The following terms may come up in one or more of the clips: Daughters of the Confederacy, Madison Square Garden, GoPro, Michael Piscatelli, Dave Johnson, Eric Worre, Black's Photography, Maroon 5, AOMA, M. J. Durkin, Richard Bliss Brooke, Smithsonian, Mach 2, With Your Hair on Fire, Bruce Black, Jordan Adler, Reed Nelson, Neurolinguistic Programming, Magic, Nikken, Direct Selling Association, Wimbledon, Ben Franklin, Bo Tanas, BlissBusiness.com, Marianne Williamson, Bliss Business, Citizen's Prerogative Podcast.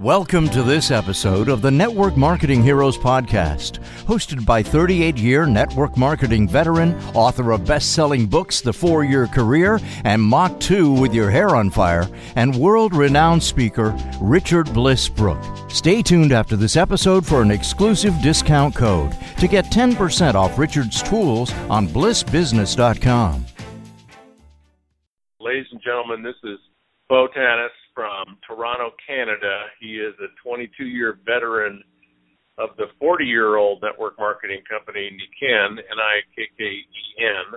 Welcome to this episode of the Network Marketing Heroes Podcast, hosted by 38-year network marketing veteran, author of best-selling books The Four-Year Career and Mach 2 With Your Hair on Fire, and world-renowned speaker Richard Bliss Brooke. Stay tuned after this episode for an exclusive discount code to get 10% off Richard's tools on BlissBusiness.com. Ladies and gentlemen, this is Bo Tanas from Toronto, Canada. He is a 22-year veteran of the 40-year-old network marketing company, Nikken, Nikkken.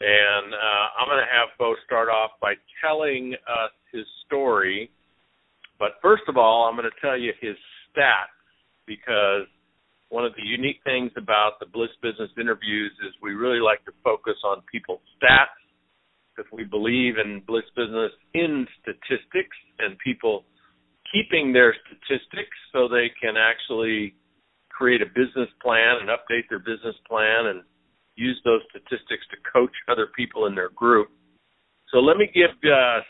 And I'm going to have Bo start off by telling us his story. But first of all, I'm going to tell you his stats, because one of the unique things about the Bliss Business interviews is we really like to focus on people's stats, because we believe in Bliss Business in statistics and people keeping their statistics so they can actually create a business plan and update their business plan and use those statistics to coach other people in their group. So let me give you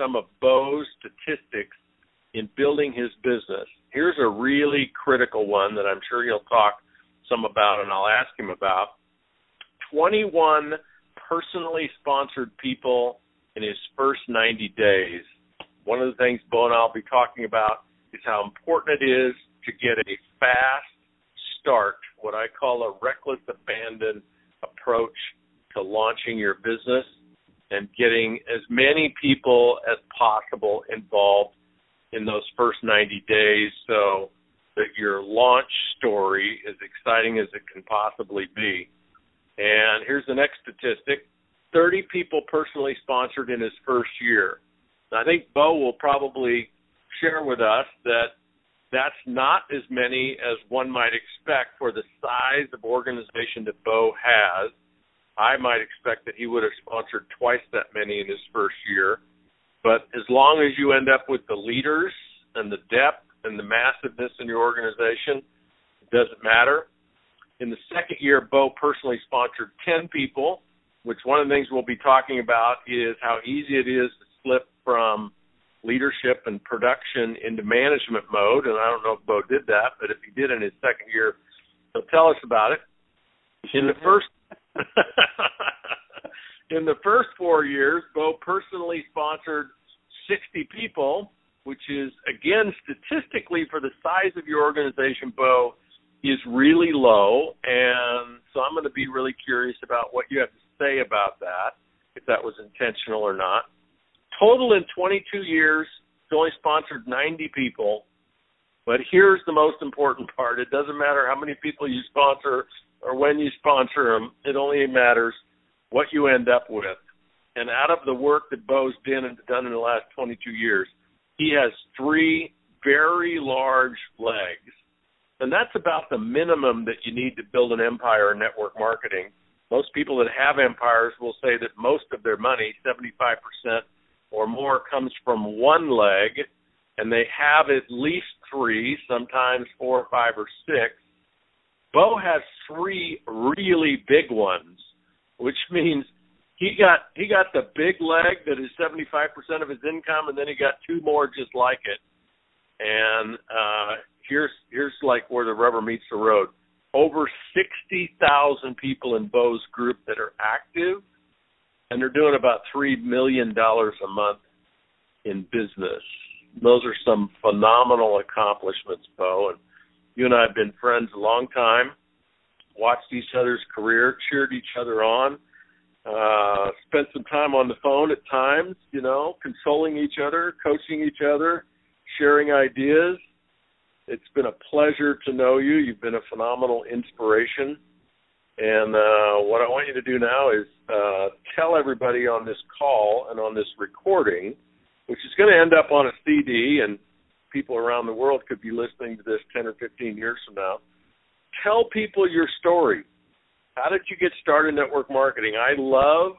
some of Bo's statistics in building his business. Here's a really critical one that I'm sure he'll talk some about, and I'll ask him about. 21 personally sponsored people in his first 90 days. One of the things Bo and I will be talking about is how important it is to get a fast start, what I call a reckless abandon approach to launching your business, and getting as many people as possible involved in those first 90 days so that your launch story is exciting as it can possibly be. And here's the next statistic, 30 people personally sponsored in his first year. Now, I think Bo will probably share with us that that's not as many as one might expect for the size of organization that Bo has. I might expect that he would have sponsored twice that many in his first year. But as long as you end up with the leaders and the depth and the massiveness in your organization, it doesn't matter. In the second year, Bo personally sponsored 10 people, which one of the things we'll be talking about is how easy it is to slip from leadership and production into management mode. And I don't know if Bo did that, but if he did in his second year, he'll tell us about it. In the first 4 years, Bo personally sponsored 60 people, which is, again, statistically for the size of your organization, Bo, is really low, and so I'm going to be really curious about what you have to say about that, if that was intentional or not. Total in 22 years, he's only sponsored 90 people, but here's the most important part. It doesn't matter how many people you sponsor or when you sponsor them. It only matters what you end up with. And out of the work that Bo's done in the last 22 years, he has three very large legs. And that's about the minimum that you need to build an empire in network marketing. Most people that have empires will say that most of their money, 75% or more, comes from one leg, and they have at least three, sometimes four, five, or six. Bo has three really big ones, which means he got the big leg that is 75% of his income, and then he got two more just like it. And here's like where the rubber meets the road. Over 60,000 people in Bo's group that are active, and they're doing about $3 million a month in business. Those are some phenomenal accomplishments, Bo. And you and I have been friends a long time, watched each other's career, cheered each other on, spent some time on the phone at times, consoling each other, coaching each other, sharing ideas. It's been a pleasure to know you. You've been a phenomenal inspiration. And what I want you to do now is tell everybody on this call and on this recording, which is going to end up on a CD, and people around the world could be listening to this 10 or 15 years from now. Tell people your story. How did you get started in network marketing? I love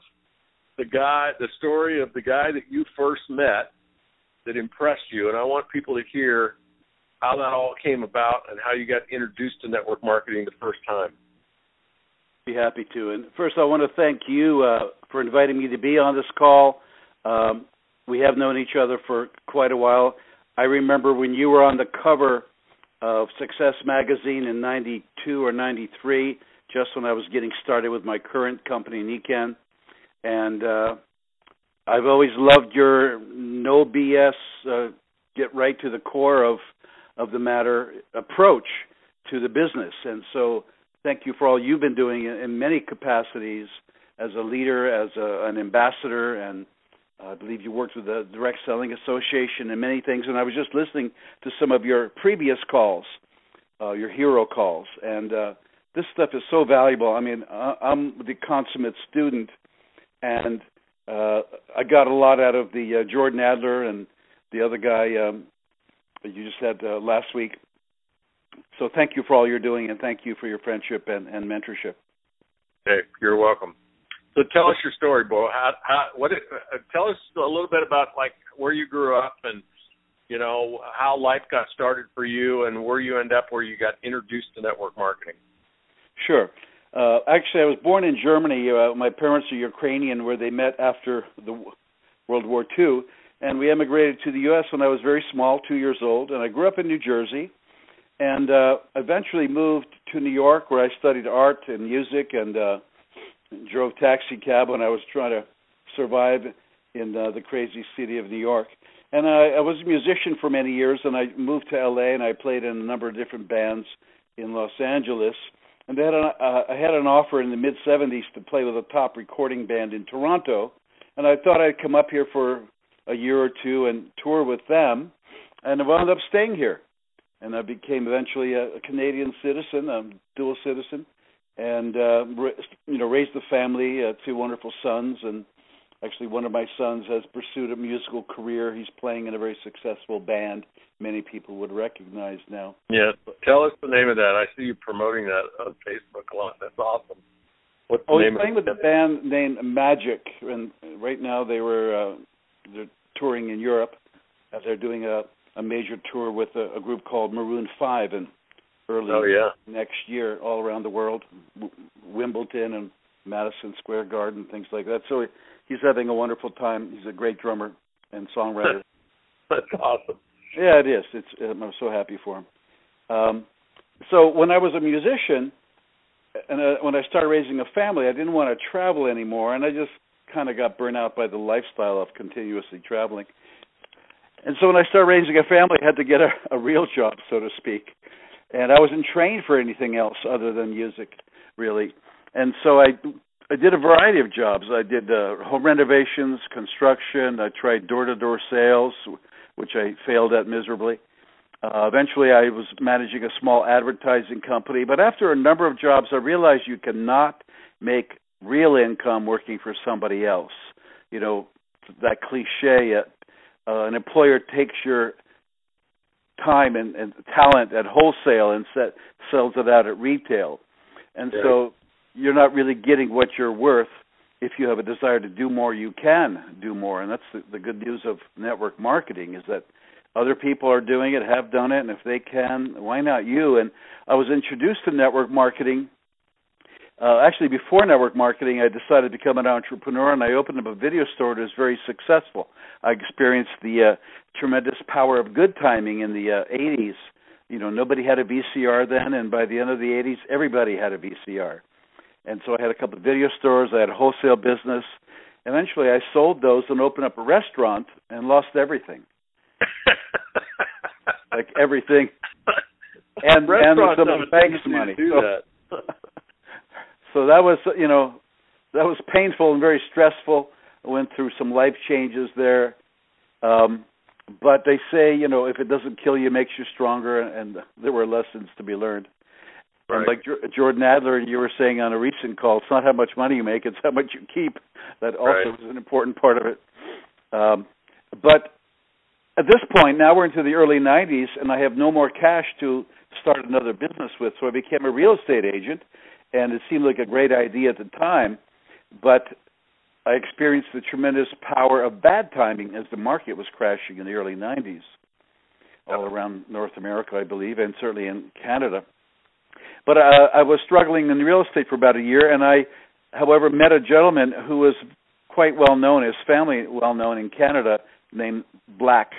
the story of the guy that you first met that impressed you, and I want people to hear how that all came about and how you got introduced to network marketing the first time. Be happy to. And first, I want to thank you for inviting me to be on this call. We have known each other for quite a while. I remember when you were on the cover of Success Magazine in 92 or 93, just when I was getting started with my current company, Nikken. And I've always loved your no BS, get right to the core of the matter approach to the business. And so thank you for all you've been doing in many capacities as a leader, as an ambassador, and I believe you worked with the Direct Selling Association and many things. And I was just listening to some of your previous calls, your hero calls. And this stuff is so valuable. I mean, I'm the consummate student, and I got a lot out of the Jordan Adler and the other guy you just had last week. So thank you for all you're doing, and thank you for your friendship and mentorship. Hey, you're welcome. So tell us your story, Bo. Tell us a little bit about like where you grew up and how life got started for you and where you end up where you got introduced to network marketing. Sure. Actually, I was born in Germany. My parents are Ukrainian, where they met after the World War II, and we emigrated to the U.S. when I was very small, 2 years old, and I grew up in New Jersey, and eventually moved to New York, where I studied art and music and drove taxi cab when I was trying to survive in the crazy city of New York. And I was a musician for many years, and I moved to L.A., and I played in a number of different bands in Los Angeles. And they had I had an offer in the mid-'70s to play with a top recording band in Toronto, and I thought I'd come up here for a year or two and tour with them, and I wound up staying here. And I became eventually a Canadian citizen, a dual citizen, and raised the family, two wonderful sons, and actually one of my sons has pursued a musical career. He's playing in a very successful band many people would recognize now. Yeah, tell us the name of that. I see you promoting that on Facebook a lot. That's awesome. What's the name? He's playing with a band named Magic, and right now they're touring in Europe. They're doing a major tour with a group called Maroon 5 in early next year, all around the world, Wimbledon and Madison Square Garden, things like that. So he's having a wonderful time. He's a great drummer and songwriter. That's awesome. Yeah, it is. I'm so happy for him. So when I was a musician and when I started raising a family, I didn't want to travel anymore, and I just kind of got burnt out by the lifestyle of continuously traveling. And so when I started raising a family, I had to get a real job, so to speak. And I wasn't trained for anything else other than music, really. And so I did a variety of jobs. I did home renovations, construction. I tried door-to-door sales, which I failed at miserably. Eventually, I was managing a small advertising company. But after a number of jobs, I realized you cannot make real income working for somebody else. You know, that cliche, an employer takes your time and talent at wholesale and sells it out at retail. And so you're not really getting what you're worth. If you have a desire to do more, you can do more. And that's the good news of network marketing, is that other people are doing it, have done it, and if they can, why not you? And I was introduced to network marketing. Actually, before network marketing, I decided to become an entrepreneur, and I opened up a video store that was very successful. I experienced the tremendous power of good timing in the 80s. Nobody had a VCR then, and by the end of the 80s, everybody had a VCR. And so I had a couple of video stores. I had a wholesale business. Eventually, I sold those and opened up a restaurant and lost everything. Like everything. And some of the bank's money. So that was, that was painful and very stressful. I went through some life changes there. But they say, if it doesn't kill you, it makes you stronger, and there were lessons to be learned. Right. And like Jordan Adler, you were saying on a recent call, it's not how much money you make, it's how much you keep. That also was an important part of it. But at this point, now we're into the early 90s, and I have no more cash to start another business with, so I became a real estate agent. And it seemed like a great idea at the time, but I experienced the tremendous power of bad timing as the market was crashing in the early 90s, all around North America, I believe, and certainly in Canada. But I was struggling in real estate for about a year, and I, however, met a gentleman who was quite well-known, his family well-known in Canada, named Black,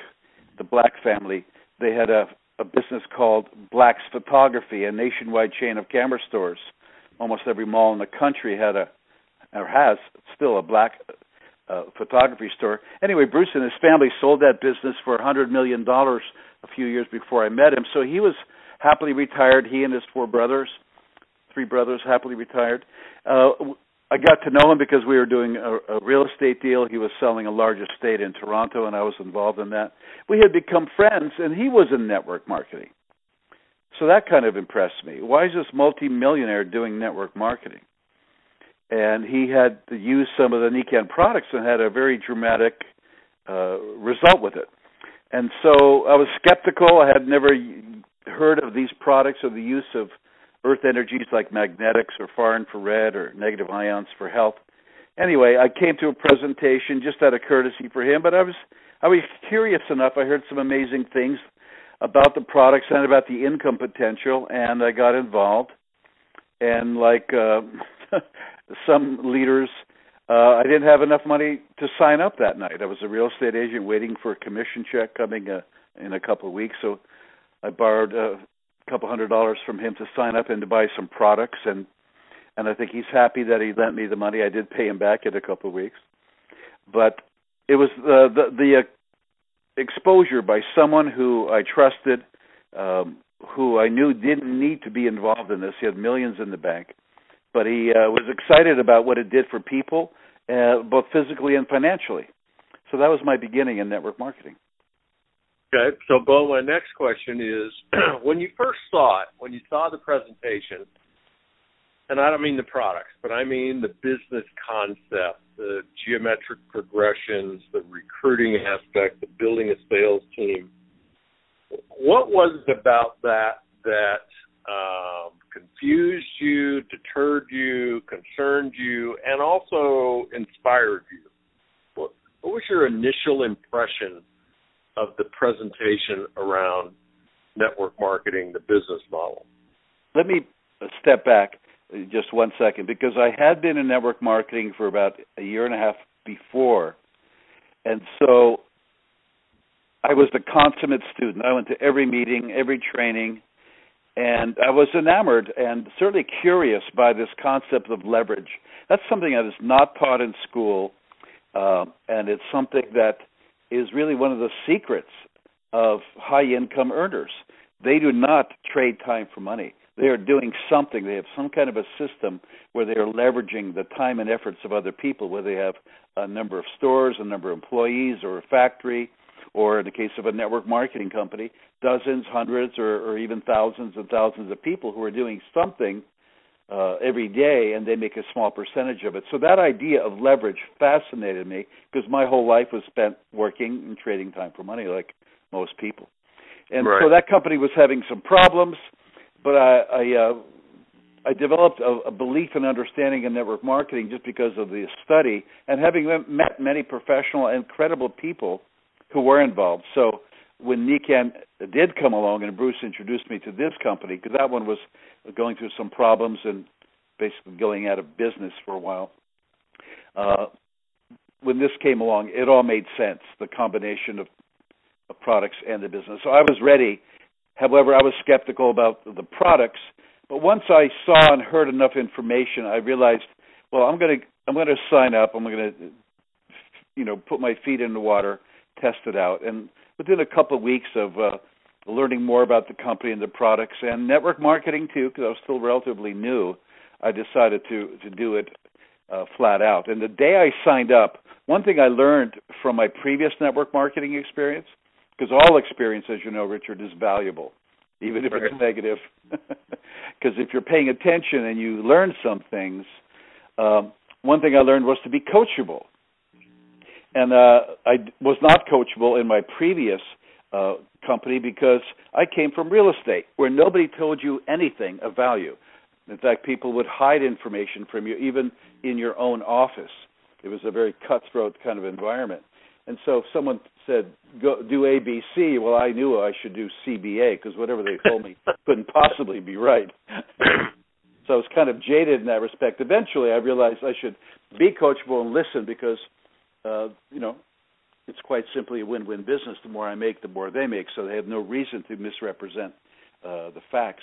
the Black family, they had a business called Black's Photography, a nationwide chain of camera stores. Almost every mall in the country had has still a Black photography store. Anyway, Bruce and his family sold that business for $100 million a few years before I met him. So he was happily retired, he and his three brothers happily retired. I got to know him because we were doing a real estate deal. He was selling a large estate in Toronto, and I was involved in that. We had become friends, and he was in network marketing. So that kind of impressed me. Why is this multimillionaire doing network marketing? And he had used some of the Nikken products and had a very dramatic result with it. And so I was skeptical. I had never heard of these products or the use of earth energies like magnetics or far infrared or negative ions for health. Anyway, I came to a presentation just out of courtesy for him, but I was curious enough. I heard some amazing things about the products and about the income potential, and I got involved. And like some leaders, I didn't have enough money to sign up that night. I was a real estate agent waiting for a commission check coming in a couple of weeks, so I borrowed couple $100 from him to sign up and to buy some products, and I think he's happy that he lent me the money. I did pay him back in a couple of weeks, but it was the exposure by someone who I trusted, who I knew didn't need to be involved in this. He had millions in the bank, but he was excited about what it did for people, both physically and financially. So that was my beginning in network marketing. Okay, so Bo, my next question is, when you first saw it, when you saw the presentation, and I don't mean the products, but I mean the business concept, the geometric progressions, the recruiting aspect, the building a sales team, what was it about that confused you, deterred you, concerned you, and also inspired you? What was your initial impression of the presentation around network marketing, the business model? Let me step back just one second, because I had been in network marketing for about a year and a half before, and so I was the consummate student. I went to every meeting, every training, and I was enamored and certainly curious by this concept of leverage. That's something that is not taught in school, and it's something that is really one of the secrets of high-income earners. They do not trade time for money. They are doing something. They have some kind of a system where they are leveraging the time and efforts of other people, whether they have a number of stores, a number of employees, or a factory, or in the case of a network marketing company, dozens, hundreds, or even thousands and thousands of people who are doing something every day, and they make a small percentage of it. So that idea of leverage fascinated me because my whole life was spent working and trading time for money like most people. And right. So that company was having some problems, but I developed a belief and understanding in network marketing just because of the study and having met many professional and credible people who were involved. So when Nikken did come along and Bruce introduced me to this company, because that one was going through some problems and basically going out of business for a while. When this came along, it all made sense, the combination of products and the business. So I was ready. However, I was skeptical about the products. But once I saw and heard enough information, I realized, well, I'm going to sign up. I'm going to, put my feet in the water, test it out. And within a couple of weeks of learning more about the company and the products and network marketing too, because I was still relatively new, I decided to do it flat out. And the day I signed up, one thing I learned from my previous network marketing experience, because all experience, as you know, Richard, is valuable, even if it's negative. Because if you're paying attention and you learn some things, one thing I learned was to be coachable. And I was not coachable in my previous company because I came from real estate where nobody told you anything of value. In fact, people would hide information from you, even in your own office. It was a very cutthroat kind of environment. And so if someone said, "Go do ABC," well, I knew I should do CBA because whatever they told me couldn't possibly be right. So I was kind of jaded in that respect. Eventually, I realized I should be coachable and listen because it's quite simply a win-win business. The more I make, the more they make, so they have no reason to misrepresent the facts.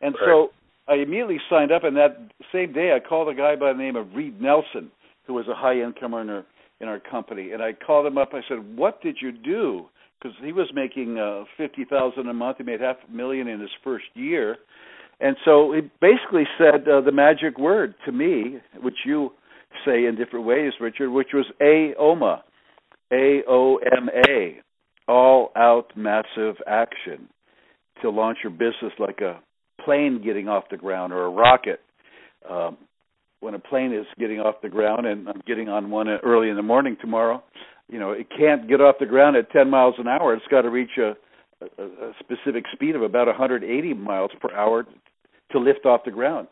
And right. So I immediately signed up, and that same day I called a guy by the name of Reed Nelson, who was a high-income earner in our company, and I called him up. I said, what did you do? Because he was making $50,000 a month. He made $500,000 in his first year. And so he basically said the magic word to me, which you say in different ways, Richard, which was AOMA, A-O-M-A, all-out massive action, to launch your business like a plane getting off the ground or a rocket. When a plane is getting off the ground, and I'm getting on one early in the morning tomorrow, you know, it can't get off the ground at 10 miles an hour. It's got to reach a specific speed of about 180 miles per hour to lift off the ground.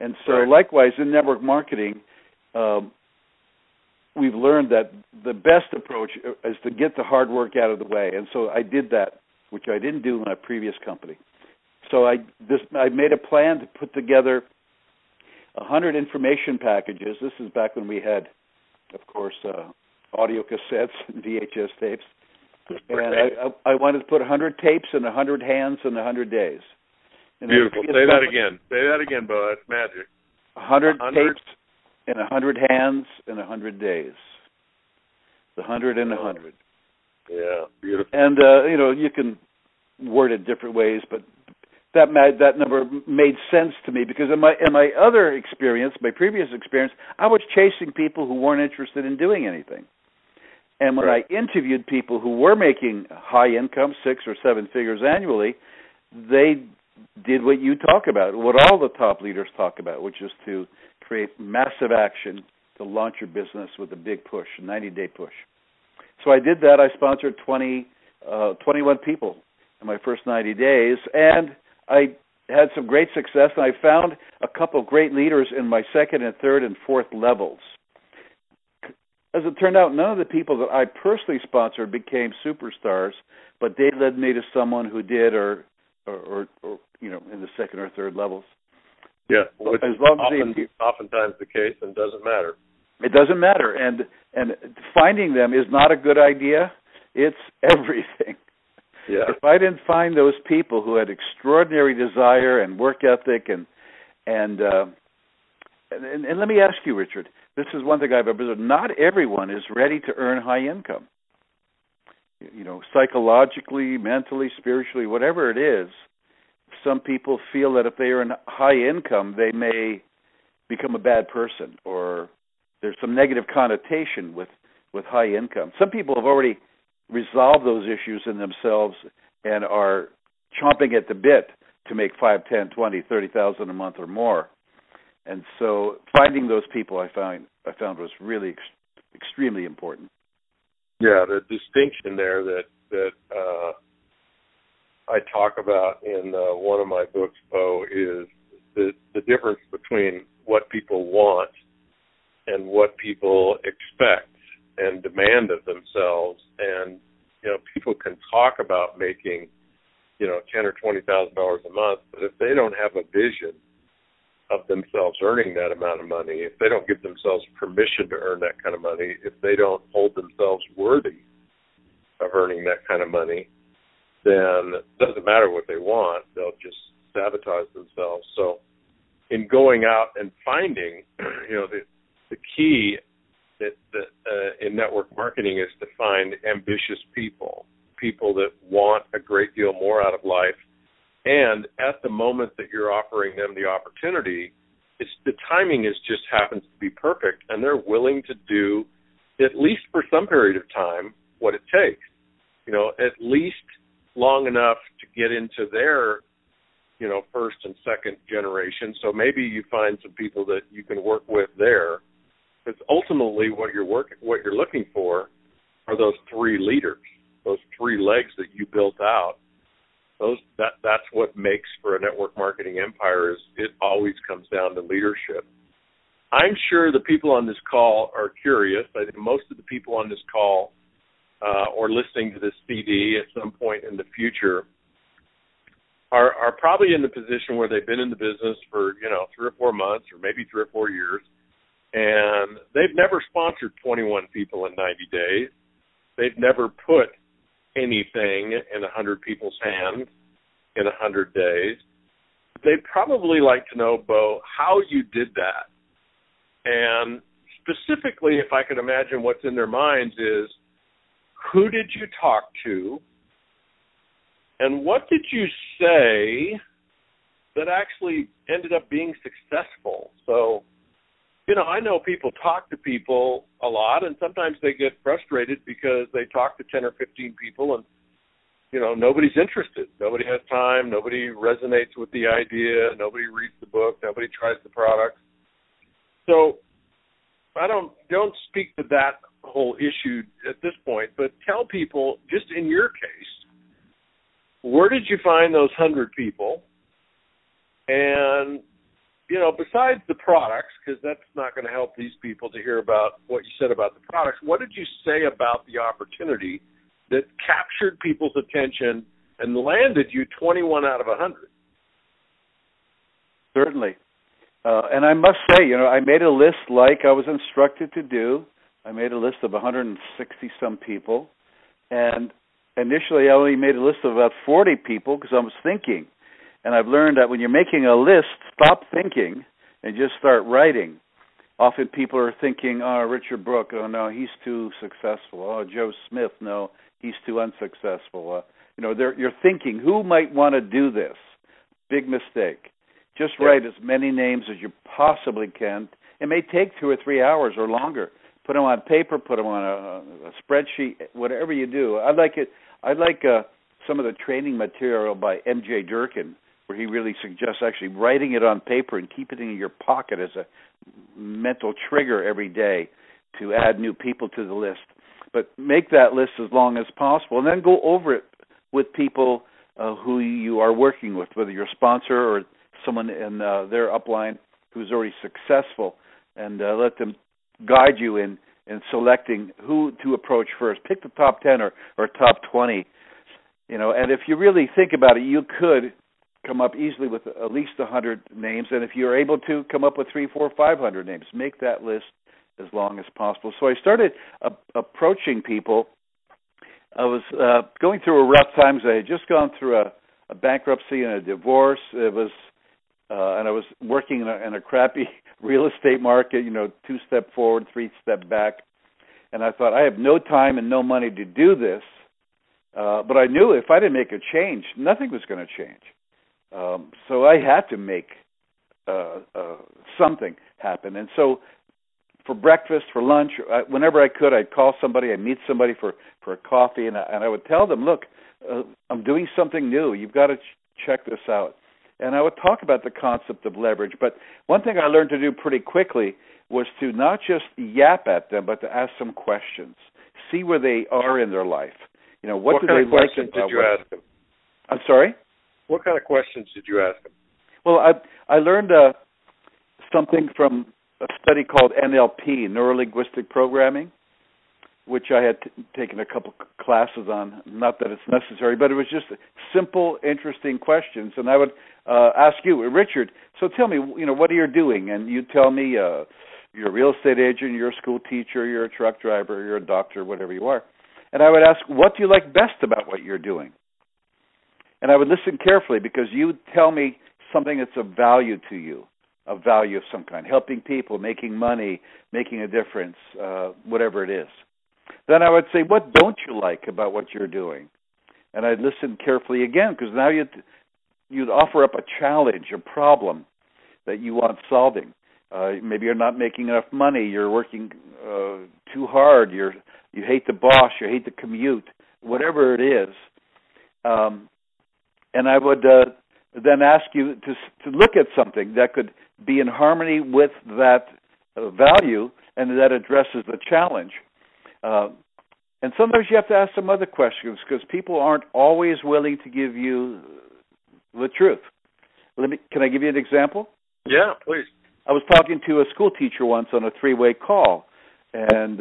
And so right. Likewise, in network marketing, we've learned that the best approach is to get the hard work out of the way. And so I did that, which I didn't do in my previous company. So I made a plan to put together 100 information packages. This is back when we had, of course, audio cassettes and VHS tapes. And I wanted to put 100 tapes in 100 hands in 100 days. And beautiful. Say that again. Say that again, Bo. That's magic. 100 tapes in 100 hands in 100 days. The 100 and 100. Yeah, beautiful. And, you know, you can word it different ways, but that number made sense to me, because in my other experience, my previous experience, I was chasing people who weren't interested in doing anything. And when right. I interviewed people who were making high income, 6 or 7 figures annually, they did what you talk about, what all the top leaders talk about, which is to create massive action to launch your business with a big push, a 90-day push. So I did that. I sponsored 21 people in my first 90 days, and I had some great success, and I found a couple of great leaders in my second and third and fourth levels. As it turned out, none of the people that I personally sponsored became superstars, but they led me to someone who did, or you know, in the second or third levels. Yeah, which as long often, as they, oftentimes the case, and doesn't matter. It doesn't matter, and finding them is not a good idea. It's everything. Yeah. If I didn't find those people who had extraordinary desire and work ethic, and let me ask you, Richard, this is one thing I've observed. Not everyone is ready to earn high income. You know, psychologically, mentally, spiritually, whatever it is, some people feel that if they earn high income, they may become a bad person, or there's some negative connotation with high income. Some people have already resolved those issues in themselves and are chomping at the bit to make 5, 10, 20, 30,000 a month or more. And so finding those people I found was really extremely important. Yeah, the distinction there that I talk about in one of my books, Bo, is the difference between what people want and what people expect and demand of themselves. And, you know, people can talk about making, you know, $10,000 or $20,000 a month, but if they don't have a vision of themselves earning that amount of money, if they don't give themselves permission to earn that kind of money, if they don't hold themselves worthy of earning that kind of money, then it doesn't matter what they want. They'll just sabotage themselves. So in going out and finding, you know, the key that in network marketing is to find ambitious people that want a great deal more out of life. And at the moment that you're offering them the opportunity, the timing is just happens to be perfect, and they're willing to do, at least for some period of time, what it takes. You know, at least long enough to get into their, you know, first and second generation. So maybe you find some people that you can work with there. Because ultimately, what you're looking for are those three leaders, those three legs that you built out. That's what makes for a network marketing empire. Is it always comes down to leadership. I'm sure the people on this call are curious. I think most of the people on this call or listening to this CD at some point in the future are probably in the position where they've been in the business for, you know, 3 or 4 months or maybe 3 or 4 years, and they've never sponsored 21 people in 90 days. They've never put anything in 100 people's hands in 100 days. They'd probably like to know, Bo, how you did that. And specifically, if I could imagine what's in their minds is, who did you talk to? And what did you say that actually ended up being successful? So, you know, I know people talk to people a lot, and sometimes they get frustrated because they talk to 10 or 15 people and, you know, nobody's interested. Nobody has time. Nobody resonates with the idea. Nobody reads the book. Nobody tries the product. So I don't speak to that whole issue at this point, but tell people, just in your case, where did you find those 100 people? And, you know, besides the products, because that's not going to help these people to hear about what you said about the products, what did you say about the opportunity that captured people's attention and landed you 21 out of 100? Certainly. And I must say, you know, I made a list like I was instructed to do. I made a list of 160-some people. And initially I only made a list of about 40 people because I was thinking. And I've learned that when you're making a list, stop thinking and just start writing. Often people are thinking, oh, Richard Brooke, oh, no, he's too successful. Oh, Joe Smith, no, he's too unsuccessful. You know, you're thinking, who might want to do this? Big mistake. Just write as many names as you possibly can. It may take 2 or 3 hours or longer. Put them on paper, put them on a spreadsheet, whatever you do. I like some of the training material by M. J. Durkin, where he really suggests actually writing it on paper and keeping it in your pocket as a mental trigger every day to add new people to the list. But make that list as long as possible, and then go over it with people who you are working with, whether you're a sponsor or someone in their upline who's already successful, and let them guide you in selecting who to approach first. Pick the top 10 or top 20, you know, and if you really think about it, you could come up easily with at least 100 names, and if you're able to, come up with 300, 400, 500 names. Make that list as long as possible. So I started approaching people. I was going through a rough time. I had just gone through a bankruptcy and a divorce. It was and I was working in a crappy real estate market, you know, 2 step forward, 3 step back. And I thought, I have no time and no money to do this. But I knew if I didn't make a change, nothing was going to change. So I had to make something happen. And so for breakfast, for lunch, whenever I could, I'd call somebody, I'd meet somebody for a coffee, and I would tell them, look, I'm doing something new. You've got to check this out. And I would talk about the concept of leverage. But one thing I learned to do pretty quickly was to not just yap at them, but to ask some questions, see where they are in their life. You know, what do kind they of questions like about did you ask them? I'm sorry? What kind of questions did you ask them? Well, I learned something from a study called NLP, Neurolinguistic Programming, which I had taken a couple classes on. Not that it's necessary, but it was just simple, interesting questions. And I would ask you, Richard, so tell me, you know, what are you doing? And you tell me you're a real estate agent, you're a school teacher, you're a truck driver, you're a doctor, whatever you are. And I would ask, what do you like best about what you're doing? And I would listen carefully because you would tell me something that's of value to you, a value of some kind, helping people, making money, making a difference, whatever it is. Then I would say, what don't you like about what you're doing? And I'd listen carefully again, because now you'd offer up a challenge, a problem that you want solving. Maybe you're not making enough money, you're working too hard, you hate the boss, you hate the commute, whatever it is. And I would then ask you to look at something that could be in harmony with that value and that addresses the challenge. And sometimes you have to ask some other questions because people aren't always willing to give you the truth. Can I give you an example? Yeah, please. I was talking to a school teacher once on a three-way call, and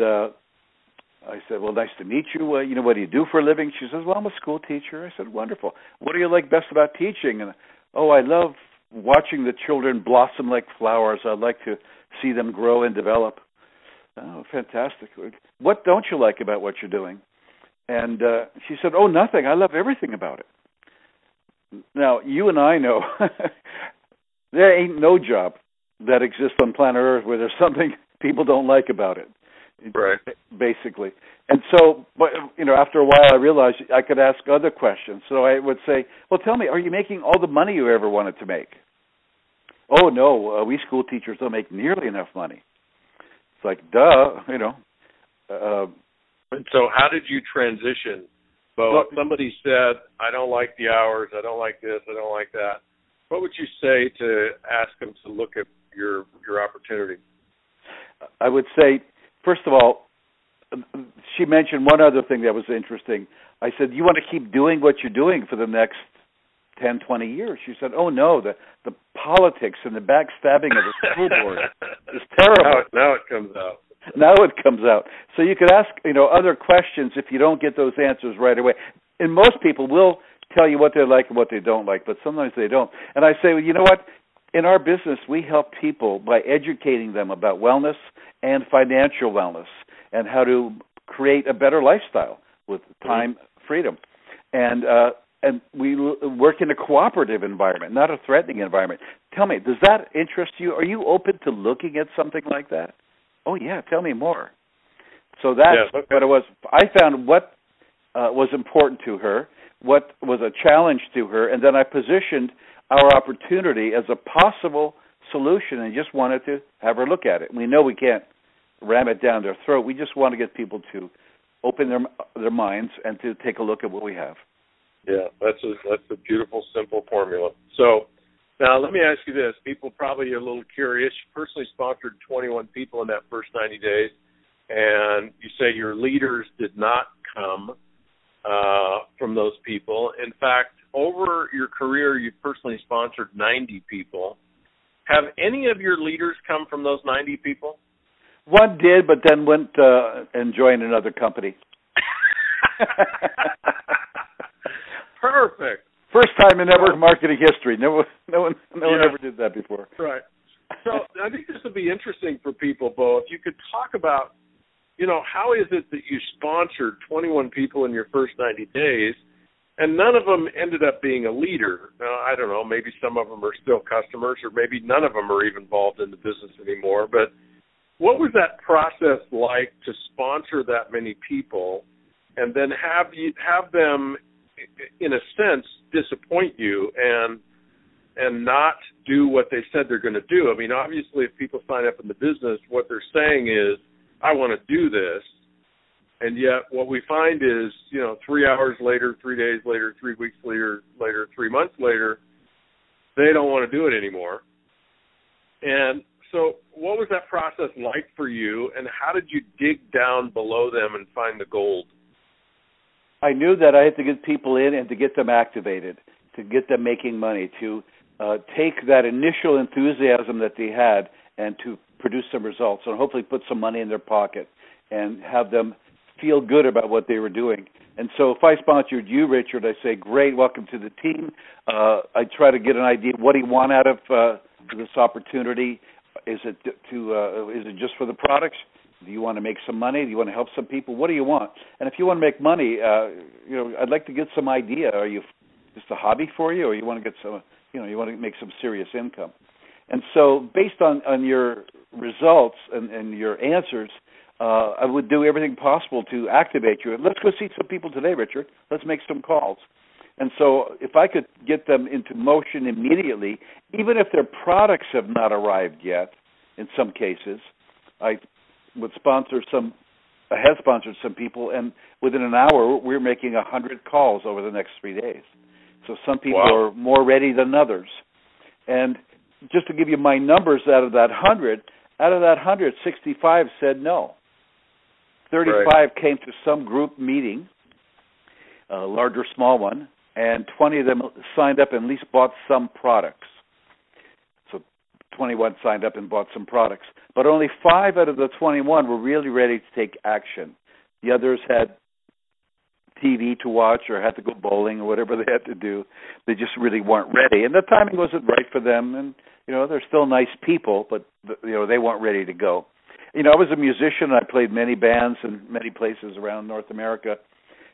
I said, well, nice to meet you. You know, what do you do for a living? She says, well, I'm a school teacher. I said, wonderful. What do you like best about teaching? And, oh, I love watching the children blossom like flowers. I'd like to see them grow and develop. Oh, fantastic. What don't you like about what you're doing? And she said, "Oh, nothing. I love everything about it." Now, you and I know there ain't no job that exists on planet Earth where there's something people don't like about it. Right. Basically. And so, but, you know, after a while I realized I could ask other questions. So I would say, "Well, tell me, are you making all the money you ever wanted to make?" "Oh, no, we school teachers don't make nearly enough money." It's like, duh, you know. And so how did you transition? Well, if somebody said, "I don't like the hours, I don't like this, I don't like that," what would you say to ask them to look at your opportunity? I would say, first of all, she mentioned one other thing that was interesting. I said, "You want to keep doing what you're doing for the next 10, 20 years?" She said, "Oh, no, the politics and the backstabbing of the school board is terrible." Now it comes out. Now it comes out. So you could ask, you know, other questions if you don't get those answers right away. And most people will tell you what they like and what they don't like, but sometimes they don't. And I say, well, you know what? In our business, we help people by educating them about wellness and financial wellness and how to create a better lifestyle with time freedom. And we work in a cooperative environment, not a threatening environment. Tell me, does that interest you? Are you open to looking at something like that? Oh, yeah, tell me more. So that's what it was. I found what was important to her, what was a challenge to her, and then I positioned our opportunity as a possible solution and just wanted to have her look at it. We know we can't ram it down their throat. We just want to get people to open their minds and to take a look at what we have. Yeah, that's a beautiful, simple formula. So now let me ask you this. People probably are a little curious. You personally sponsored 21 people in that first 90 days, and you say your leaders did not come from those people. In fact, over your career, you've personally sponsored 90 people. Have any of your leaders come from those 90 people? One did, but then went and joined another company. Perfect. First time in network marketing history. No one ever did that before. Right. So I think this would be interesting for people, Bo. If you could talk about, you know, how is it that you sponsored 21 people in your first 90 days, and none of them ended up being a leader? Now, I don't know, maybe some of them are still customers, or maybe none of them are even involved in the business anymore. But what was that process like to sponsor that many people and then have them, in a sense, disappoint you and not do what they said they're going to do? I mean, obviously, if people sign up in the business, what they're saying is, "I want to do this." And yet what we find is, you know, 3 hours later, 3 days later, 3 weeks later, 3 months later, they don't want to do it anymore. And so what was that process like for you, and how did you dig down below them and find the gold? I knew that I had to get people in and to get them activated, to get them making money, to take that initial enthusiasm that they had and to produce some results and hopefully put some money in their pocket and have them feel good about what they were doing. And so if I sponsored you, Richard, I say, "Great, welcome to the team." I try to get an idea, what do you want out of this opportunity? Is it just for the products? Do you want to make some money? Do you want to help some people? What do you want? And if you want to make money, you know, I'd like to get some idea. Are you just a hobby for you, or you want to get some, you know, you want to make some serious income? And so based on your results and your answers, I would do everything possible to activate you. Let's go see some people today, Richard. Let's make some calls. And so if I could get them into motion immediately, even if their products have not arrived yet, in some cases, I would had sponsored some people, and within an hour, we're making 100 calls over the next 3 days. So some people are more ready than others. And just to give you my numbers, out of that 100, 65 said no. 35 came to some group meeting, a large or small one, and 20 of them signed up and at least bought some products. So 21 signed up and bought some products. But only 5 out of the 21 were really ready to take action. The others had TV to watch or had to go bowling or whatever they had to do. They just really weren't ready. And the timing wasn't right for them. And, you know, they're still nice people, but, you know, they weren't ready to go. You know, I was a musician. I played many bands in many places around North America.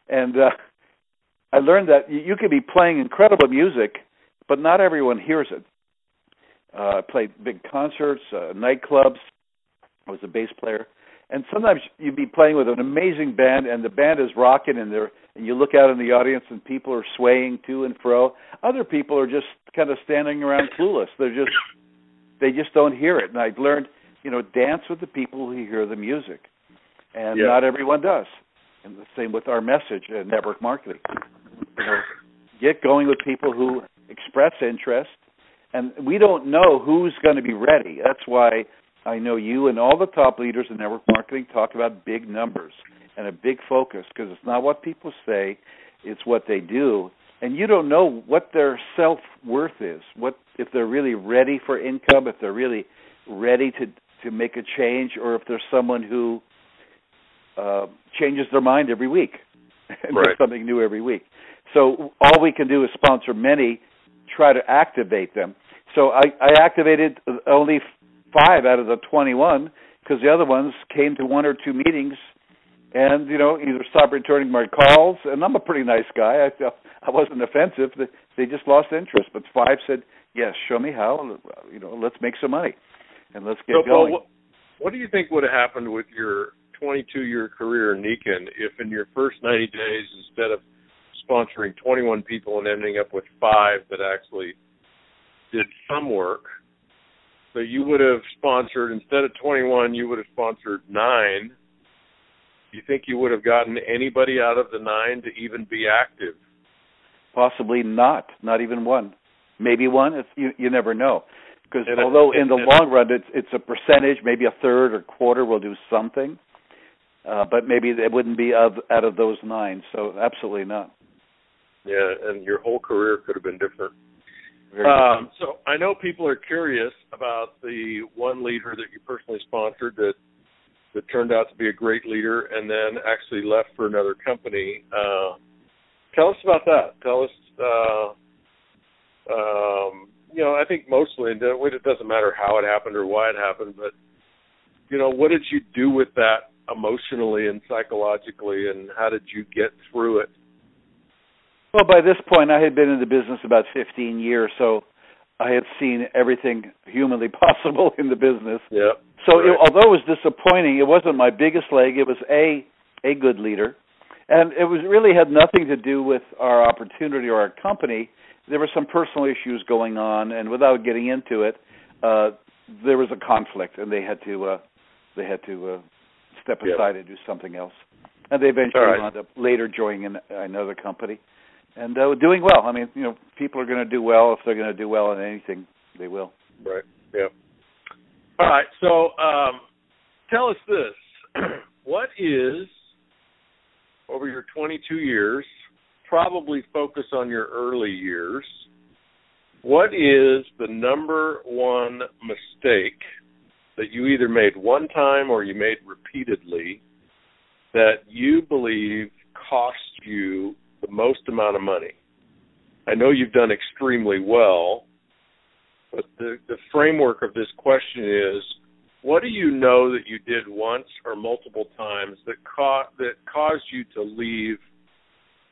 And I learned that you could be playing incredible music, but not everyone hears it. I played big concerts, nightclubs. I was a bass player. And sometimes you'd be playing with an amazing band, and the band is rocking, and you look out in the audience, and people are swaying to and fro. Other people are just kind of standing around clueless. They just don't hear it. And I'd learned, dance with the people who hear the music, and not everyone does. And the same with our message and network marketing. Get going with people who express interest, and we don't know who's going to be ready. That's why I know you and all the top leaders in network marketing talk about big numbers and a big focus, because it's not what people say, it's what they do. And you don't know what their self-worth is, if they're really ready for income, if they're really ready to make a change, or if there's someone who changes their mind every week and does something new every week. So all we can do is sponsor many, try to activate them. So I activated only 5 out of the 21, because the other ones came to 1 or 2 meetings and, either stopped returning my calls. And I'm a pretty nice guy. I felt I wasn't offensive. They just lost interest. But 5 said, yes, show me how. Let's make some money and let's get going. Well, what do you think would have happened with your 22-year career in Nikken if in your first 90 days, instead of sponsoring 21 people and ending up with 5 that actually did some work, so you would have sponsored, instead of 21, you would have sponsored 9. Do you think you would have gotten anybody out of the 9 to even be active? Possibly not even 1. Maybe 1, you never know. Because although in the long run it's a percentage, maybe a third or quarter will do something, but maybe it wouldn't be out of those 9, so absolutely not. Yeah, and your whole career could have been different. So I know people are curious about the one leader that you personally sponsored that turned out to be a great leader and then actually left for another company. Tell us about that. Tell us, I think mostly, and it doesn't matter how it happened or why it happened, but, what did you do with that emotionally and psychologically, and how did you get through it? Well, by this point, I had been in the business about 15 years, so I had seen everything humanly possible in the business. Yeah. So although it was disappointing, it wasn't my biggest leg. It was a good leader, and it was really had nothing to do with our opportunity or our company. There were some personal issues going on, and without getting into it, there was a conflict, and they had to step aside and do something else. And they eventually wound up later joining another company. And doing well. I mean, people are going to do well. If they're going to do well in anything, they will. Right, yeah. All right, so tell us this. What is, over your 22 years, probably focus on your early years, what is the number one mistake that you either made one time or you made repeatedly that you believe cost you the most amount of money? I know you've done extremely well, but the framework of this question is, what do you know that you did once or multiple times that caused you to leave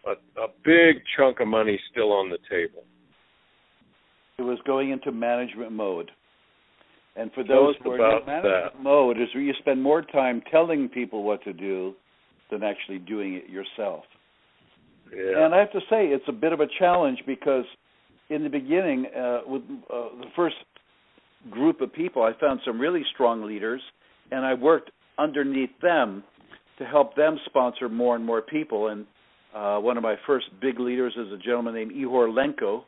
a big chunk of money still on the table? It was going into management mode. And for those who are in management mode is where you spend more time telling people what to do than actually doing it yourself. Yeah. And I have to say, it's a bit of a challenge, because in the beginning, with the first group of people, I found some really strong leaders, and I worked underneath them to help them sponsor more and more people. And one of my first big leaders is a gentleman named Ihor Lenko,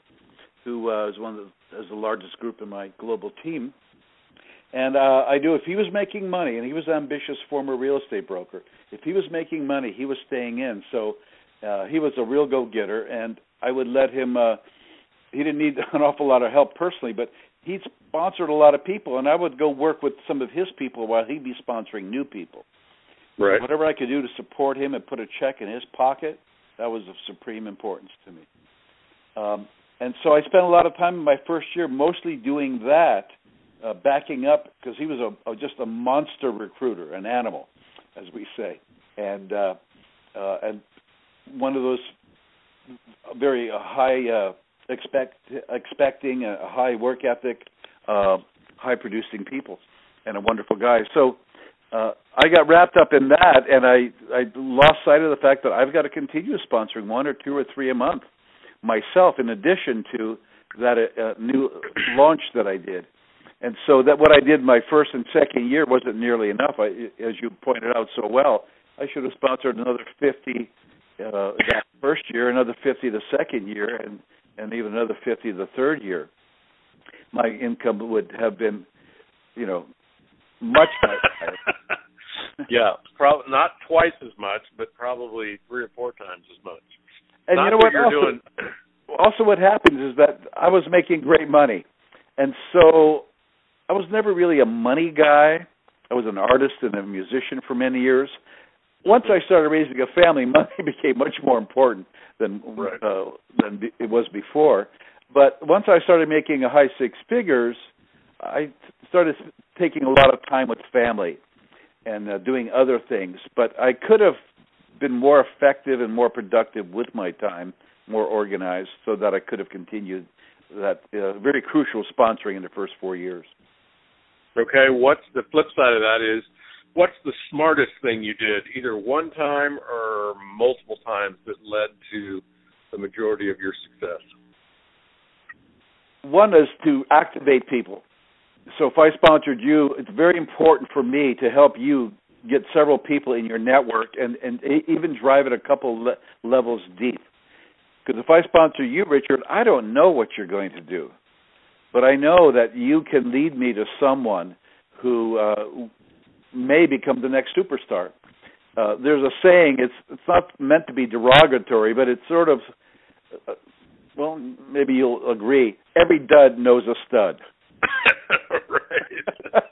who is the largest group in my global team. And if he was making money, and he was an ambitious former real estate broker, if he was making money, he was staying in. So he was a real go-getter, and I would let him he didn't need an awful lot of help personally, but he sponsored a lot of people, and I would go work with some of his people while he'd be sponsoring new people. Right. So whatever I could do to support him and put a check in his pocket, that was of supreme importance to me. And so I spent a lot of time in my first year mostly doing that, backing up, because he was just a monster recruiter, an animal, as we say. And one of those very high expecting, a high work ethic, high producing people, and a wonderful guy. So I got wrapped up in that, and I lost sight of the fact that I've got to continue sponsoring one or two or three a month myself, in addition to that new launch that I did. And so that what I did my first and second year wasn't nearly enough, as you pointed out so well. I should have sponsored another 50 that first year, another 50 the second year, and even another 50 the third year. My income would have been, you know, much higher. Yeah, not twice as much, but probably three or four times as much. And not, you know what? Also, what happens is that I was making great money, and so I was never really a money guy. I was an artist and a musician for many years. Once I started raising a family, money became much more important than it was before. But once I started making a high six figures, I started taking a lot of time with family and doing other things. But I could have been more effective and more productive with my time, more organized, so that I could have continued that very crucial sponsoring in the first 4 years. Okay, what's the flip side of that is, what's the smartest thing you did, either one time or multiple times, that led to the majority of your success? One is to activate people. So if I sponsored you, it's very important for me to help you get several people in your network and even drive it a couple levels deep. Because if I sponsor you, Richard, I don't know what you're going to do. But I know that you can lead me to someone who may become the next superstar. There's a saying, it's not meant to be derogatory, but it's sort of, well, maybe you'll agree, every dud knows a stud. Right.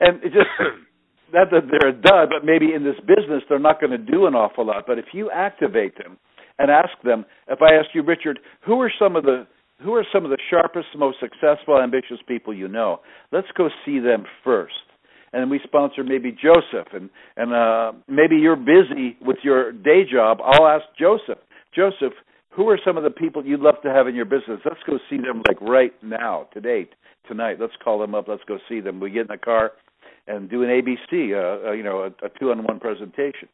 And it just, not that they're a dud, but maybe in this business they're not going to do an awful lot. But if you activate them and ask them, if I ask you, Richard, who are some of the sharpest, most successful, ambitious people you know? Let's go see them first. And we sponsor maybe Joseph, and maybe you're busy with your day job. I'll ask Joseph. Joseph, who are some of the people you'd love to have in your business? Let's go see them like right now, today, tonight. Let's call them up. Let's go see them. We get in the car and do an ABC, a two-on-one presentation.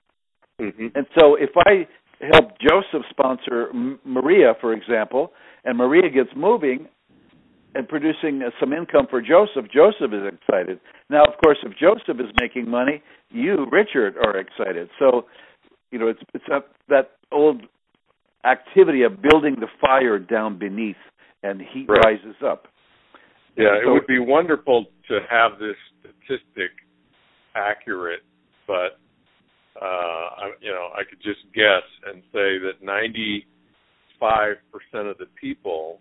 Mm-hmm. And so if I help Joseph sponsor Maria, for example, and Maria gets moving and producing some income for Joseph, Joseph is excited. Now, of course, if Joseph is making money, you, Richard, are excited. So, you know, it's that old activity of building the fire down beneath, and heat rises up. Yeah, so, it would be wonderful to have this statistic accurate, but, I could just guess and say that 95% of the people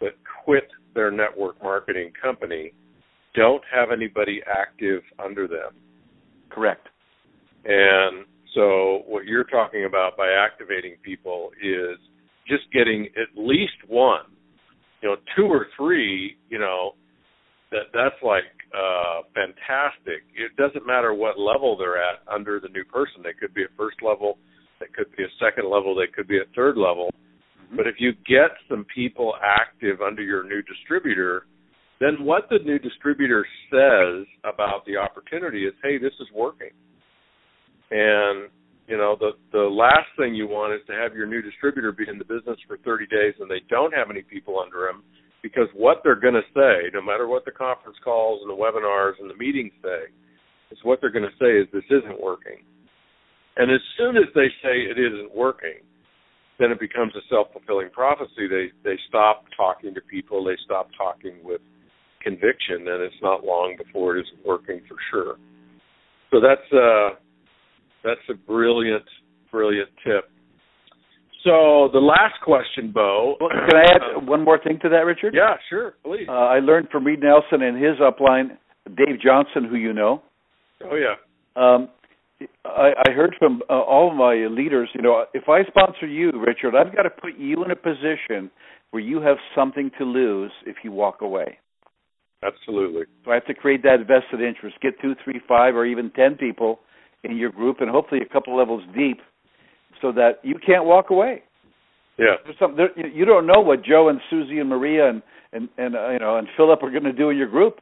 that quit their network marketing company don't have anybody active under them. Correct. And so what you're talking about by activating people is just getting at least one, two or three, that's like fantastic. It doesn't matter what level they're at under the new person. They could be a first level, they could be a second level, they could be a third level. But if you get some people active under your new distributor, then what the new distributor says about the opportunity is, hey, this is working. And, the last thing you want is to have your new distributor be in the business for 30 days and they don't have any people under them, because what they're going to say, no matter what the conference calls and the webinars and the meetings say, is what they're going to say is this isn't working. And as soon as they say it isn't working, then it becomes a self-fulfilling prophecy. They stop talking to people. They stop talking with conviction, and it's not long before it isn't working for sure. So that's a brilliant, brilliant tip. So the last question, Bo. Can I add one more thing to that, Richard? Yeah, sure, please. I learned from Reed Nelson and his upline, Dave Johnson, who you know. Oh, yeah. I heard from all of my leaders, if I sponsor you, Richard, I've got to put you in a position where you have something to lose if you walk away. Absolutely. So I have to create that vested interest, get 2, 3, 5, or even 10 people in your group, and hopefully a couple levels deep, so that you can't walk away. Yeah. You don't know what Joe and Susie and Maria and Philip are going to do in your group,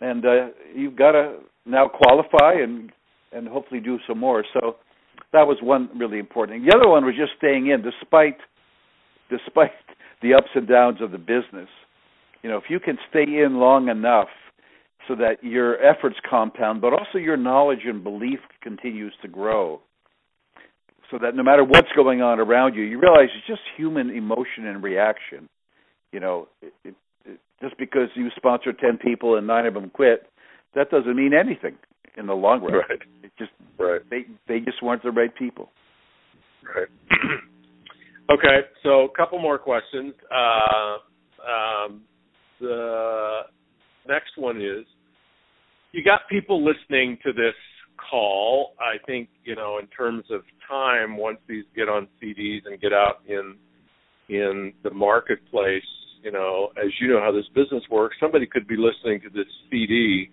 and you've got to now qualify and hopefully do some more. So that was one really important. The other one was just staying in despite the ups and downs of the business. You know, if you can stay in long enough so that your efforts compound, but also your knowledge and belief continues to grow, so that no matter what's going on around you, you realize it's just human emotion and reaction. You know, just because you sponsor 10 people and 9 of them quit, that doesn't mean anything in the long run. Right. It just they just weren't the right people. Right. Okay, so a couple more questions. The next one is, you got people listening to this call. I think, you know, in terms of time, once these get on CDs and get out in the marketplace, you know, as you know how this business works, somebody could be listening to this CD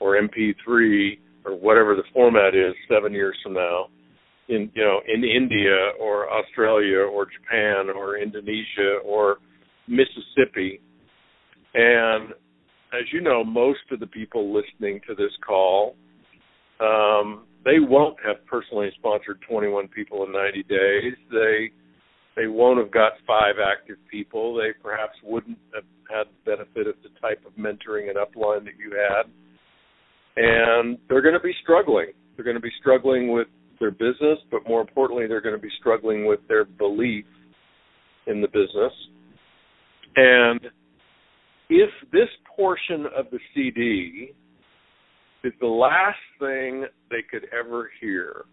or MP3 or whatever the format is 7 years from now in India or Australia or Japan or Indonesia or Mississippi. And as you know, most of the people listening to this call, they won't have personally sponsored 21 people in 90 days. They won't have got 5 active people. They perhaps wouldn't have had the benefit of the type of mentoring and upline that you had. And they're going to be struggling. They're going to be struggling with their business, but more importantly, they're going to be struggling with their belief in the business. And if this portion of the CD is the last thing they could ever hear,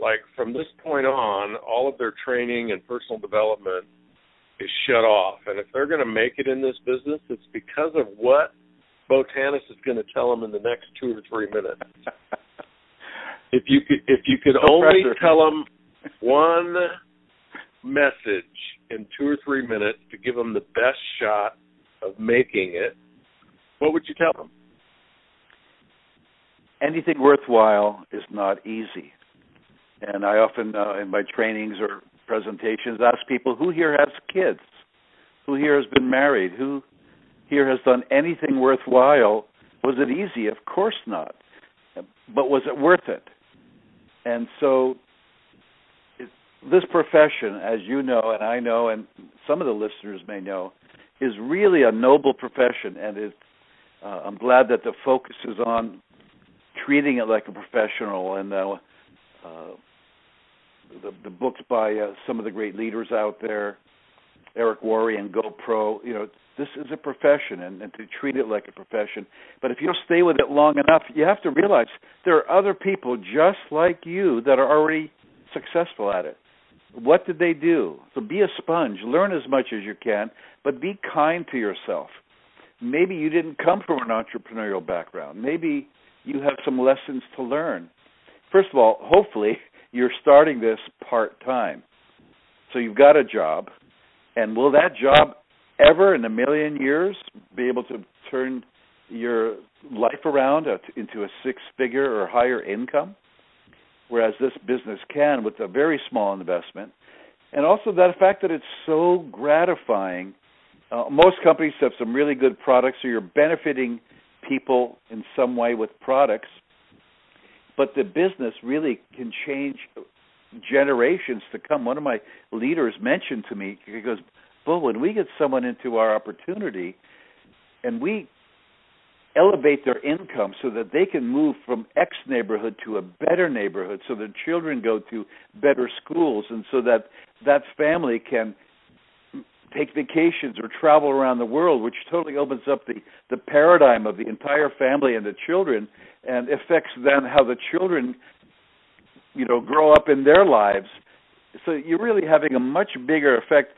like from this point on, all of their training and personal development is shut off. And if they're going to make it in this business, it's because of what Bo Tanas is going to tell them in the next 2 or 3 minutes. If you could only tell them one message in 2 or 3 minutes to give them the best shot of making it, what would you tell them? Anything worthwhile is not easy. And I often, in my trainings or presentations, ask people, who here has kids? Who here has been married? Who here has done anything worthwhile? Was it easy? Of course not. But was it worth it? And so this profession, as you know and I know and some of the listeners may know, is really a noble profession. And I'm glad that the focus is on treating it like a professional, and the books by some of the great leaders out there, Eric Worre and GoPro, you know, this is a profession, and to treat it like a profession. But if you'll stay with it long enough, you have to realize there are other people just like you that are already successful at it. What did they do? So be a sponge. Learn as much as you can, but be kind to yourself. Maybe you didn't come from an entrepreneurial background. Maybe you have some lessons to learn. First of all, hopefully, you're starting this part-time. So you've got a job, and will that job ever in a million years be able to turn your life around into a six-figure or higher income? Whereas this business can with a very small investment. And also the fact that it's so gratifying. Most companies have some really good products, so you're benefiting people in some way with products, but the business really can change generations to come. One of my leaders mentioned to me, he goes, "Bo, when we get someone into our opportunity and we elevate their income so that they can move from X neighborhood to a better neighborhood, so their children go to better schools, and so that that family can take vacations or travel around the world," which totally opens up the paradigm of the entire family and the children, and affects then how the children, you know, grow up in their lives. So you're really having a much bigger effect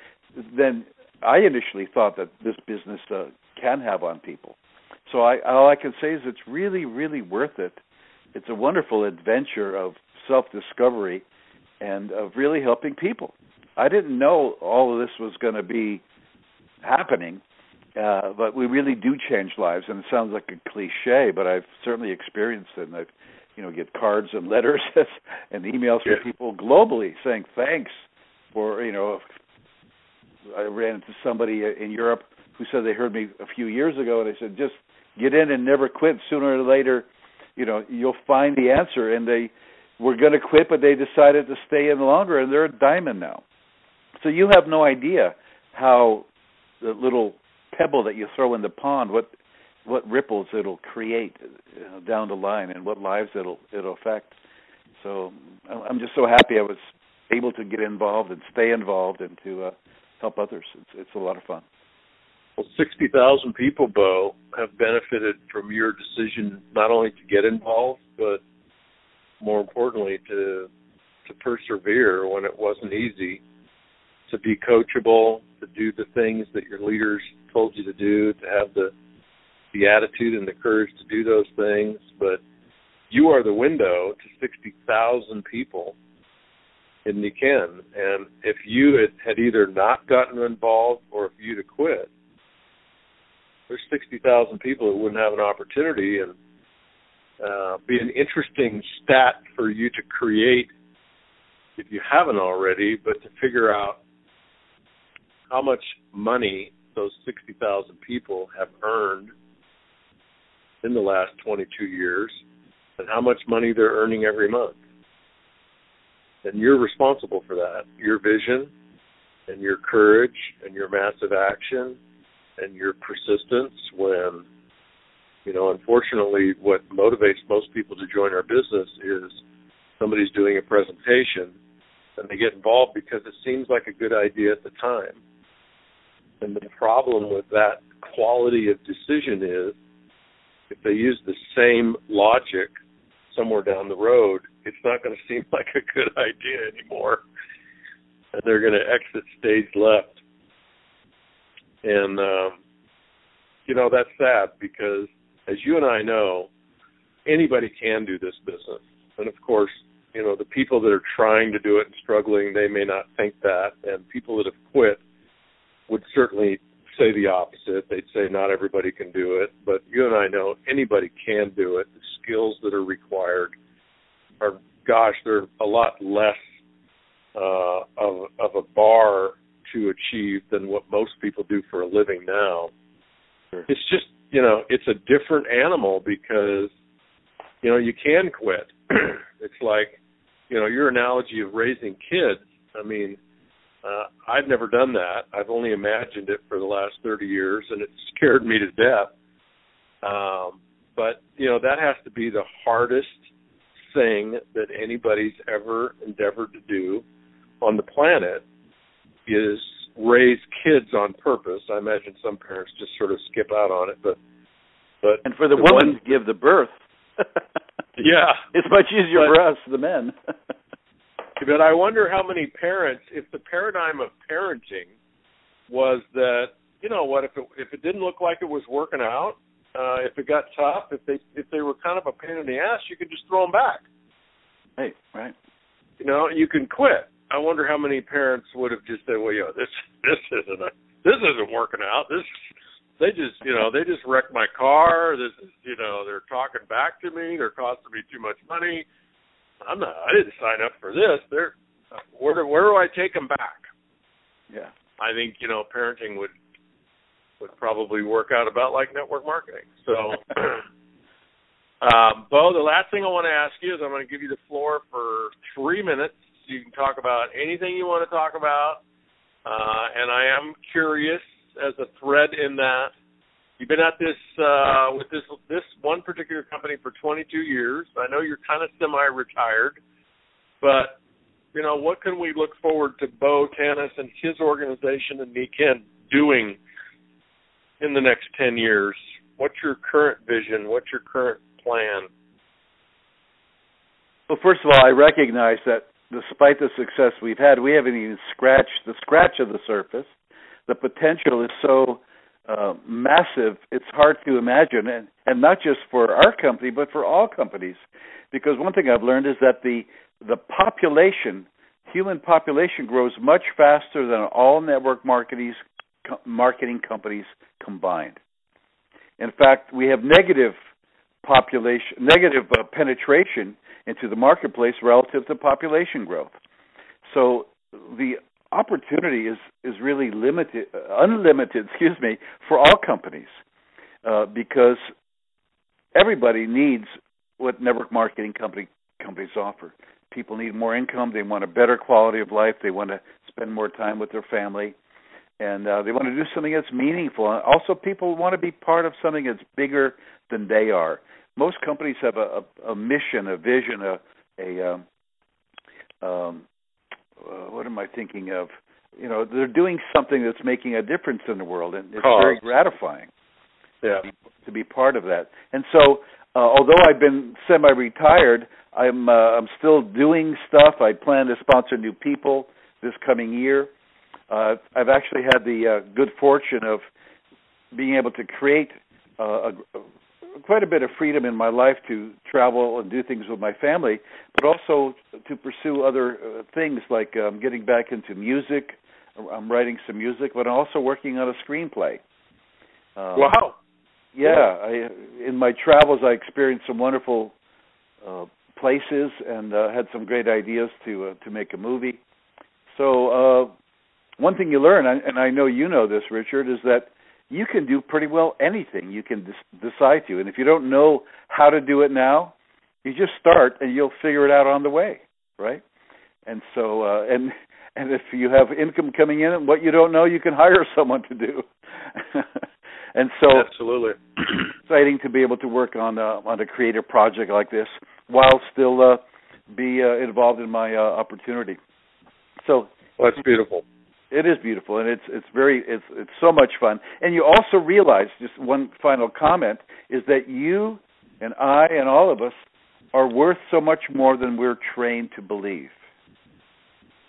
than I initially thought that this business can have on people. So all I can say is it's really, really worth it. It's a wonderful adventure of self-discovery and of really helping people. I didn't know all of this was going to be happening, but we really do change lives. And it sounds like a cliche, but I've certainly experienced it, and I've you know, get cards and letters and emails from people globally saying thanks for, you know, I ran into somebody in Europe who said they heard me a few years ago, and I said, just get in and never quit. Sooner or later, you know, you'll find the answer. And they were going to quit, but they decided to stay in longer, and they're a diamond now. So you have no idea how the little pebble that you throw in the pond, what ripples it'll create down the line, and what lives it'll affect. So I'm just so happy I was able to get involved and stay involved and to help others. It's a lot of fun. Well, 60,000 people, Bo, have benefited from your decision not only to get involved, but more importantly to persevere when it wasn't easy, to be coachable, to do the things that your leaders told you to do, to have the attitude and the courage to do those things. But you are the window to 60,000 people in Nikken. And if you had either not gotten involved or if you'd have quit, there's 60,000 people who wouldn't have an opportunity, and be an interesting stat for you to create if you haven't already, but to figure out how much money those 60,000 people have earned in the last 22 years and how much money they're earning every month. And you're responsible for that. Your vision and your courage and your massive action and your persistence when, you know, unfortunately, what motivates most people to join our business is somebody's doing a presentation and they get involved because it seems like a good idea at the time. And the problem with that quality of decision is if they use the same logic somewhere down the road, it's not going to seem like a good idea anymore. And they're going to exit stage left. And, you know, that's sad because, as you and I know, anybody can do this business. And, of course, you know, the people that are trying to do it and struggling, they may not think that. And people that have quit would certainly say the opposite. They'd say not everybody can do it. But you and I know anybody can do it. The skills that are required are, gosh, they're a lot less of a bar to achieve than what most people do for a living now. Sure. It's just, you know, it's a different animal because, you know, you can quit. It's like, you know, your analogy of raising kids. I mean, I've never done that. I've only imagined it for the last 30 years, and it scared me to death. But, you know, that has to be the hardest thing that anybody's ever endeavored to do on the planet is raise kids on purpose. I imagine some parents just sort of skip out on it, but and for the woman to give the birth, yeah, it's much easier for us, the men. But I wonder how many parents, if the paradigm of parenting was that, you know what, if it didn't look like it was working out, if it got tough, if they were kind of a pain in the ass, you could just throw them back. Hey, right? You know, you can quit. I wonder how many parents would have just said, "Well, yeah, this isn't working out. They just wrecked my car. This is, you know, they're talking back to me. They're costing me too much money. I didn't sign up for this. Where do I take them back?" Yeah, I think, you know, parenting would probably work out about like network marketing. So, Bo, the last thing I want to ask you is I'm going to give you the floor for 3 minutes. You can talk about anything you want to talk about. And I am curious, as a thread in that, you've been at this with this one particular company for 22 years. I know you're kind of semi-retired, but, you know, what can we look forward to Bo Tanas and his organization and Nikken doing in the next 10 years? What's your current vision? What's your current plan? Well, first of all, I recognize that despite the success we've had, we haven't even scratched the scratch of the surface. The potential is so massive, it's hard to imagine, and not just for our company, but for all companies. Because one thing I've learned is that the population, human population, grows much faster than all network marketing companies combined. In fact, we have negative population, negative penetration into the marketplace relative to population growth. So the opportunity is really limited, unlimited, for all companies, because everybody needs what network marketing companies offer. People need more income. They want a better quality of life. They want to spend more time with their family. And they want to do something that's meaningful. And also, people want to be part of something that's bigger than they are. Most companies have a mission, a vision, what am I thinking of? You know, they're doing something that's making a difference in the world, and it's very gratifying to be part of that. And so, although I've been semi-retired, I'm still doing stuff. I plan to sponsor new people this coming year. I've actually had the good fortune of being able to create quite a bit of freedom in my life to travel and do things with my family, but also to pursue other things like getting back into music. I'm writing some music, but I'm also working on a screenplay. Wow. In my travels, I experienced some wonderful places and had some great ideas to make a movie. So one thing you learn, and I know you know this, Richard, is that you can do pretty well anything you can decide to. And if you don't know how to do it now, you just start and you'll figure it out on the way, right? And so, and if you have income coming in, what you don't know, you can hire someone to do. And so, absolutely, exciting to be able to work on a creative project like this while still be involved in my opportunity. So, well, that's beautiful. It is beautiful, and it's so much fun. And you also realize, just one final comment, is that you and I and all of us are worth so much more than we're trained to believe,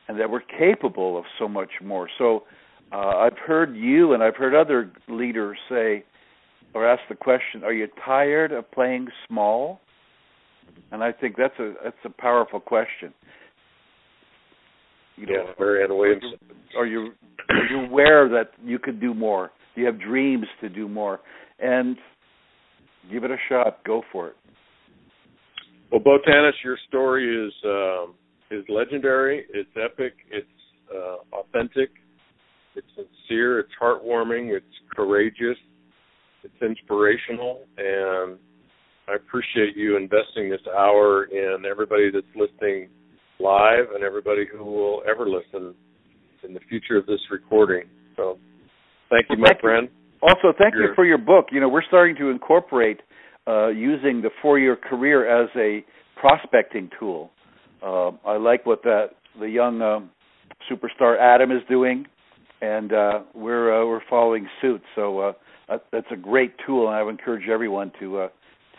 and that we're capable of so much more. So I've heard you and I've heard other leaders say or ask the question, are you tired of playing small? And I think that's a powerful question. You know, Marianne Williamson. Are you aware that you could do more? You have dreams to do more, and give it a shot. Go for it. Well, Bo Tanas, your story is legendary. It's epic. It's authentic. It's sincere. It's heartwarming. It's courageous. It's inspirational, and I appreciate you investing this hour in everybody that's listening live and everybody who will ever listen in the future of this recording. So thank you, my friend. Also, thank you for your book. You know, we're starting to incorporate using the Four-Year Career as a prospecting tool. I like what the young superstar Adam is doing, and we're following suit. So that's a great tool, and I would encourage everyone to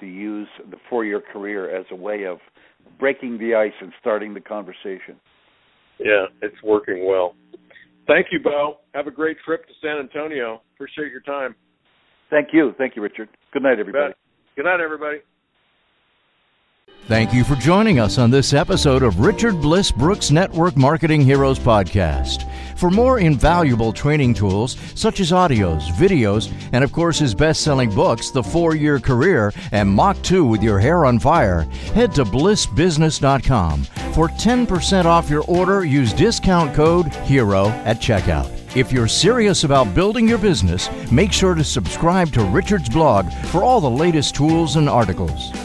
use the Four-Year Career as a way of breaking the ice and starting the conversation. Yeah, it's working well. Thank you, Bo. Have a great trip to San Antonio. Appreciate your time. Thank you. Thank you, Richard. Good night, everybody. Good night, everybody. Thank you for joining us on this episode of Richard Bliss Brooke's Network Marketing Heroes podcast. For more invaluable training tools, such as audios, videos, and of course his best-selling books, The Four-Year Career and Mach 2 With Your Hair on Fire, head to BlissBusiness.com. For 10% off your order, use discount code HERO at checkout. If you're serious about building your business, make sure to subscribe to Richard's blog for all the latest tools and articles.